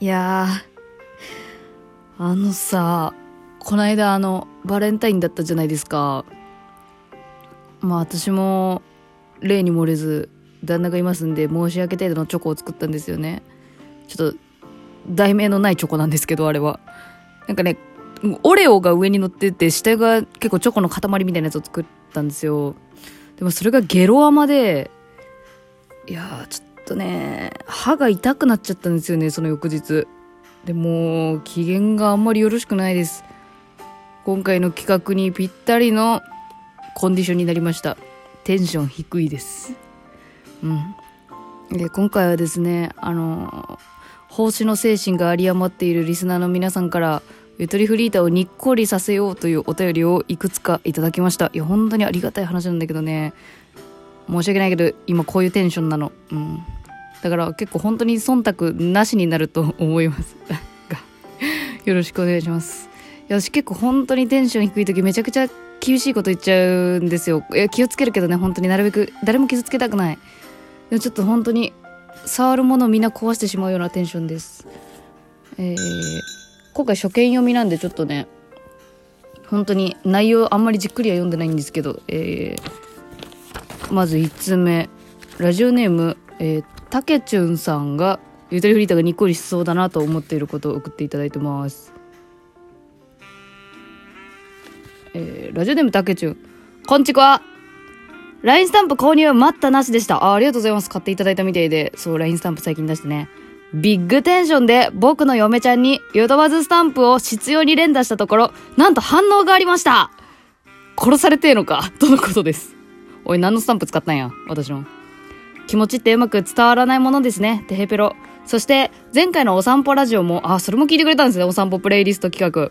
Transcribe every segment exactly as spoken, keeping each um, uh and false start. いやー、あのさ、こないだあのバレンタインだったじゃないですか。まあ私も例に漏れず旦那がいますんで、申し訳程度のチョコを作ったんですよね。ちょっと題名のないチョコなんですけど、あれはなんかね、オレオが上に乗ってて下が結構チョコの塊みたいなやつを作ったんですよ。でもそれがゲロ甘で、いやーちょっとね歯が痛くなっちゃったんですよね、その翌日で。もう機嫌があんまりよろしくないです。今回の企画にぴったりのコンディションになりました。テンション低いです。うん。で、今回はですね、あの奉仕の精神が有り余っているリスナーの皆さんからゆとりフリーターをにっこりさせようというお便りをいくつかいただきました。いや本当にありがたい話なんだけどね、申し訳ないけど今こういうテンションなの、うん、だから結構本当に忖度なしになると思いますがよろしくお願いします。いや私結構本当にテンション低い時めちゃくちゃ厳しいこと言っちゃうんですよ。いや気をつけるけどね、本当になるべく誰も傷つけたくない。でもちょっと本当に触るものをみんな壊してしまうようなテンションです。えー、今回初見読みなんでちょっとね本当に内容あんまりじっくりは読んでないんですけど、えー、まずひとつめ、ラジオネームたけちゅんさんがゆとりフリーターがにっこりしそうだなと思っていることを送っていただいてます。えー、ラジオネームたけちゅん、こんちくわ。ライン スタンプ購入は待ったなしでした。 あ, ありがとうございます。買っていただいたみたいで、そう ライン スタンプ最近出してね、ビッグテンションで僕の嫁ちゃんにヨドバズスタンプを執拗に連打したところ、なんと反応がありました。殺されてえのかとのことです。おい何のスタンプ使ったんや。私の気持ちってうまく伝わらないものですね。てへペロ。そして前回のお散歩ラジオも、あ、それも聞いてくれたんですね。お散歩プレイリスト企画、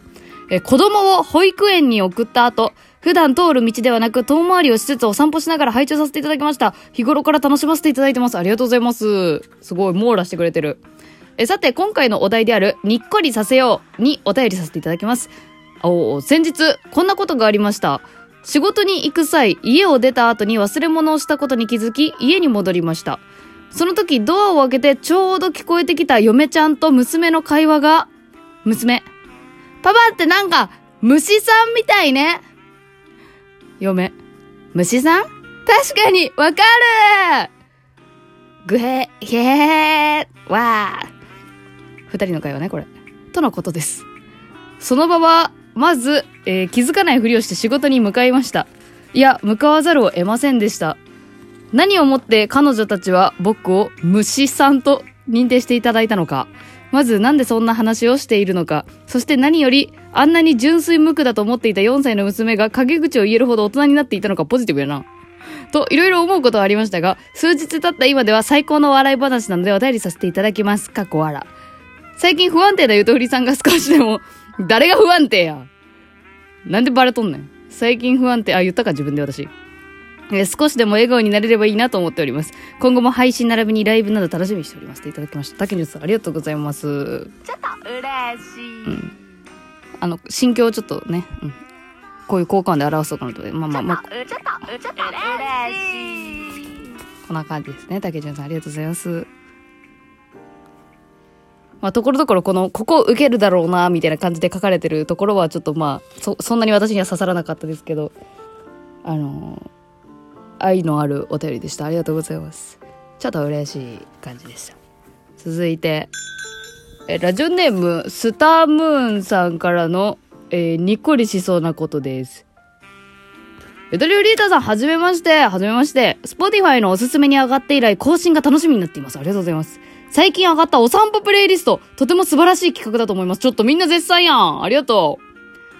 え子供を保育園に送った後、普段通る道ではなく遠回りをしつつお散歩しながら拝聴させていただきました。日頃から楽しませていただいてます。ありがとうございます。すごい網羅してくれてる。えさて今回のお題であるにっこりさせようにお便りさせていただきます。お先日こんなことがありました。仕事に行く際、家を出た後に忘れ物をしたことに気づき家に戻りました。その時ドアを開けてちょうど聞こえてきた嫁ちゃんと娘の会話が、娘、パパってなんか虫さんみたいね。嫁、虫さん？確かにわかる。ぐへへへわー。二人の会話ねこれ。とのことです。その場はまず、えー、気づかないふりをして仕事に向かいました。いや向かわざるを得ませんでした。何をもって彼女たちは僕を虫さんと認定していただいたのか。まずなんでそんな話をしているのか、そして何よりあんなに純粋無垢だと思っていたよんさいの娘が陰口を言えるほど大人になっていたのか、ポジティブやなといろいろ思うことはありましたが、数日経った今では最高の笑い話なのでお便りさせていただきます。過去あら。最近不安定なゆとふりさんが少しでも誰が不安定やなんでバレとんねん。最近不安定、あ言ったか自分で私、えー、少しでも笑顔になれればいいなと思っております。今後も配信並びにライブなど楽しみにしております。といただきました。竹内さんありがとうございます。ちょっと嬉しい、うん、あの心境をちょっとね、うん、こういう効果音で表そうかなと。まあまあまあ、ちょっと嬉しい、こんな感じですね。竹内さんありがとうございます。まあところどころこのここ受けるだろうなみたいな感じで書かれてるところはちょっとまあ そ, そんなに私には刺さらなかったですけど、あのー愛のあるお便りでした。ありがとうございます。ちょっと嬉しい感じでした。続いてえラジオネームスタームーンさんからの、えー、にっこりしそうなことです。ゆとりフリーターさん、はじめまして。はじめまして。 Spotify のおすすめに上がって以来更新が楽しみになっています。ありがとうございます。最近上がったお散歩プレイリスト、とても素晴らしい企画だと思います。ちょっとみんな絶賛やん。ありがとう。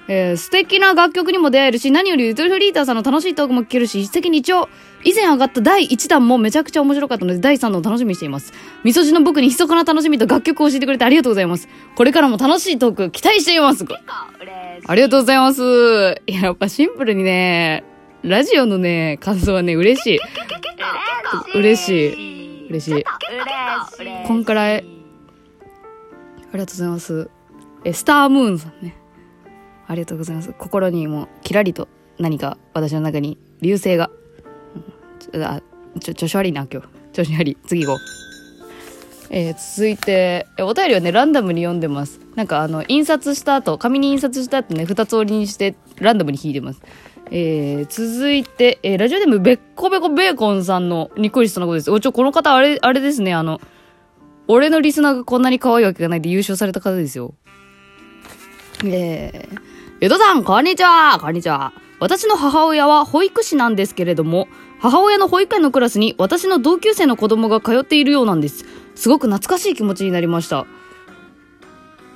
えー、素敵な楽曲にも出会えるし、何よりゆとりフリーターさんの楽しいトークも聞けるし、一石二鳥。以前上がっただいいちだんもめちゃくちゃ面白かったのでだいさんだんを楽しみにしています。みそじの僕に密かな楽しみと楽曲を教えてくれてありがとうございます。これからも楽しいトーク期待しています。ありがとうございます。いや、 やっぱシンプルにねラジオのね感想はね嬉しい嬉しい嬉しいこんくらい。ありがとうございます。えスタームーンさんね、ありがとうございます。心にもキラリと何か私の中に流星が、うん、ちょ、あ、ちょ、調子悪いな今日。調子悪い。次行こう。えー、続いてお便りはねランダムに読んでます。なんかあの印刷した後、紙に印刷した後ねふたつ折りにしてランダムに引いてます。えー、続いて、えー、ラジオネームべっこべこベーコンさんのにっこりしたのことです。おちょこの方あれあれですね、あの俺のリスナーがこんなに可愛いわけがないで優勝された方ですよ。えー、江戸さんこんにちは。こんにちは。私の母親は保育士なんですけれども、母親の保育園のクラスに私の同級生の子供が通っているようなんです。すごく懐かしい気持ちになりました。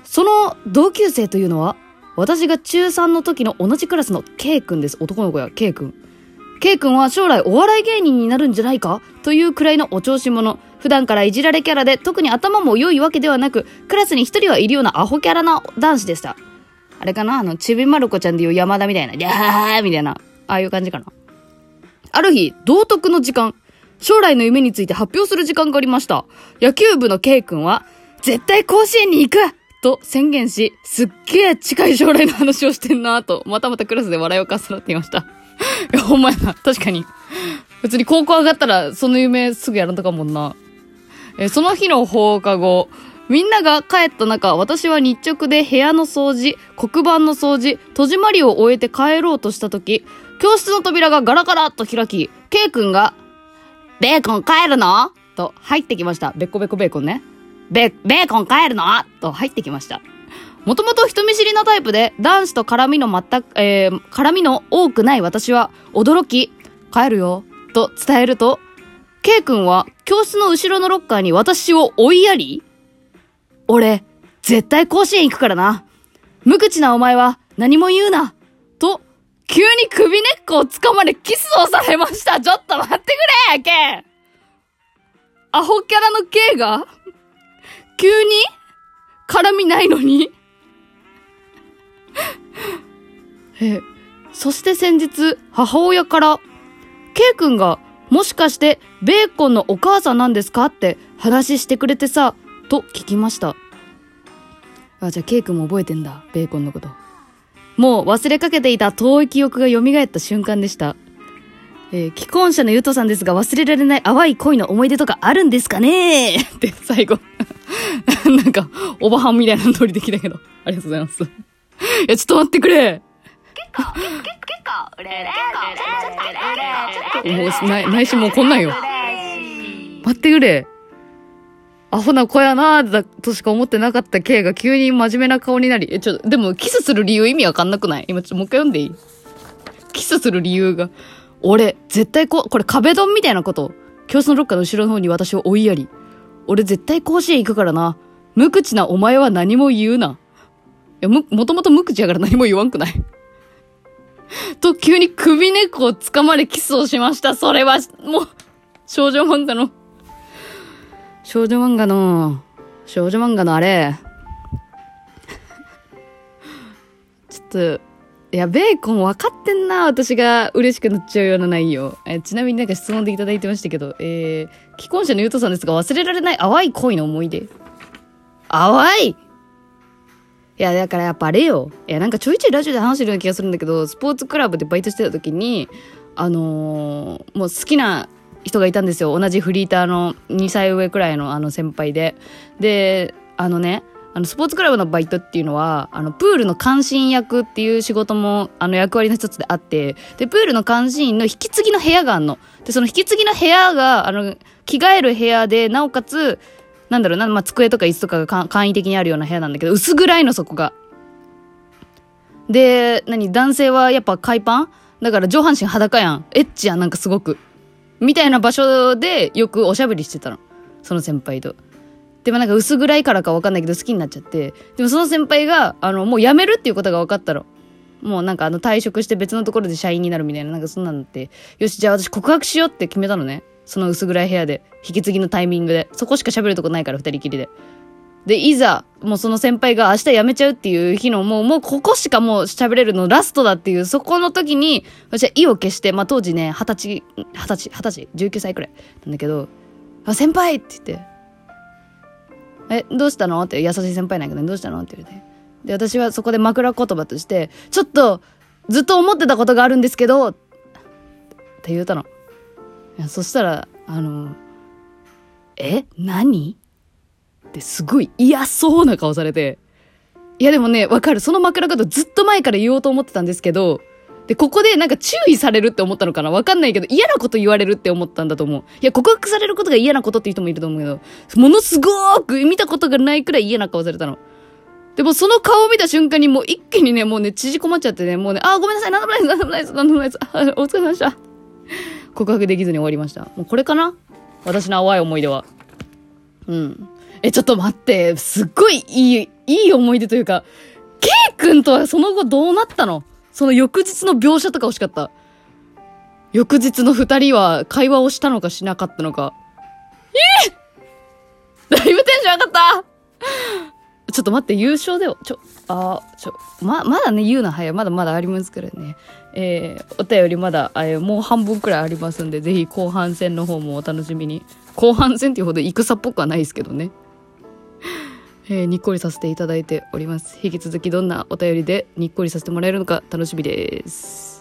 その同級生というのは私が中さんの時の同じクラスの K 君です。男の子や K 君 K 君は将来お笑い芸人になるんじゃないかというくらいのお調子者、普段からいじられキャラで特に頭も良いわけではなく、クラスに一人はいるようなアホキャラな男子でした。あれかな、あのちびまる子ちゃんでいう山田みたいなギャーみたいな、ああいう感じかな。ある日道徳の時間、将来の夢について発表する時間がありました。野球部の K 君は絶対甲子園に行くと宣言し、すっげえ近い将来の話をしてんなぁとまたまたクラスで笑いを重なっていました。いやほんまやな、確かに別に高校上がったらその夢すぐやらんとかもんな。えその日の放課後、みんなが帰った中、私は日直で部屋の掃除、黒板の掃除、戸締まりを終えて帰ろうとしたとき、教室の扉がガラガラっと開き、K君が、ベーコン帰るの？と入ってきました。ベッコベコベーコンね。ベ、ベーコン帰るの？と入ってきました。もともと人見知りなタイプで、男子と絡みの全く、えー、絡みの多くない私は、驚き、帰るよ、と伝えると、K君は教室の後ろのロッカーに私を追いやり、俺、絶対甲子園行くからな。無口なお前は何も言うな。と、急に首根っこを掴まれキスをされました。ちょっと待ってくれ、K！ アホキャラの K が、急に絡みないのにえ。そして先日、母親から、K 君がもしかしてベーコンのお母さんなんですかって話してくれてさ、と聞きました。あ、じゃあ K 君も覚えてんだ、ベーコンのこと。もう忘れかけていた遠い記憶が蘇った瞬間でした。えー、既婚者のゆとさんですが忘れられない淡い恋の思い出とかあるんですかねって最後なんかおばはんみたいなノリできたけどありがとうございます。いやちょっと待ってくれ、内心もうこんなんよ、待ってくれ、アホな子やなぁとしか思ってなかった K が急に真面目な顔になり、え、ちょ、でもキスする理由意味わかんなくない？今ちょっともう一回読んでいい？キスする理由が、俺、絶対こ、これ壁ドンみたいなこと。教室のロッカーの後ろの方に私を追いやり。俺絶対甲子園行くからな。無口なお前は何も言うな。いや、も、もともと無口やから何も言わんくないと、急に首根っこを掴まれキスをしました。それは、もう、少女漫画の、少女漫画の、少女漫画のあれ。ちょっと、いや、ベーコン分かってんな。私が嬉しくなっちゃうような内容。え、ちなみになんか質問でいただいてましたけど、えー、既婚者のゆうとさんですが忘れられない淡い恋の思い出。淡い？いや、だからやっぱあれよ。いや、なんかちょいちょいラジオで話してるような気がするんだけど、スポーツクラブでバイトしてた時に、あのー、もう好きな、人がいたんですよ。同じフリーターのにさい上くらいのあの先輩で。で、あのね、あのスポーツクラブのバイトっていうのは、あのプールの監視員役っていう仕事もあの役割の一つであって、で、プールの監視員の引き継ぎの部屋があんの。で、その引き継ぎの部屋が、あの、着替える部屋で、なおかつ、なんだろうな、まあ、机とか椅子とかがか簡易的にあるような部屋なんだけど、薄暗いの、そこが。で、何、男性はやっぱ海パン？だから上半身裸やん。エッチやん、なんかすごく。みたいな場所でよくおしゃべりしてたの。その先輩と。でもなんか薄暗いからかわかんないけど好きになっちゃって。でもその先輩が、あの、もう辞めるっていうことが分かったの。もうなんかあの退職して別のところで社員になるみたいな、なんかそんなんだって。よし、じゃあ私告白しようって決めたのね。その薄暗い部屋で。引き継ぎのタイミングで。そこしか喋るとこないから二人きりで。で、いざ、もうその先輩が明日辞めちゃうっていう日の、もう、もうここしかもう喋れるのラストだっていう、そこの時に、私は意を決して、まあ当時ね、二十歳、二十歳、二十歳、じゅうきゅうさいくらいなんだけど、あ、先輩って言って、え、どうしたのって優しい先輩なんだけど、どうしたのって言われて。で、私はそこで枕言葉として、ちょっと、ずっと思ってたことがあるんですけど、って言うたの。いやそしたら、あの、え、何ってすごい嫌そうな顔されて、いやでもねわかる、その枕言葉ずっと前から言おうと思ってたんですけど、でここでなんか注意されるって思ったのかな、わかんないけど嫌なこと言われるって思ったんだと思う。いや告白されることが嫌なことっていう人もいると思うけど、ものすごく見たことがないくらい嫌な顔されたの。でもその顔を見た瞬間にもう一気にね、もうね縮こまっちゃってね、もうね、あーごめんなさい、なんでもないです、なんでもないです、なんでもないです、お疲れ様でした。告白できずに終わりました。もうこれかな私の淡い思い出は。うん。え、ちょっと待って。すっごいいい、いい思い出というか、K君とはその後どうなったの？その翌日の描写とか欲しかった。翌日の二人は会話をしたのかしなかったのか。ええ！だいぶテンション上がったちょっと待って、優勝だよ。ちょ、あちょ、ま、まだね、言うのは早い。まだまだありますからね。えー、お便りまだ、えー、もう半分くらいありますんで、ぜひ後半戦の方もお楽しみに。後半戦っていうほど戦っぽくはないですけどね。えー、にっこりさせていただいております。引き続きどんなお便りでにっこりさせてもらえるのか楽しみです。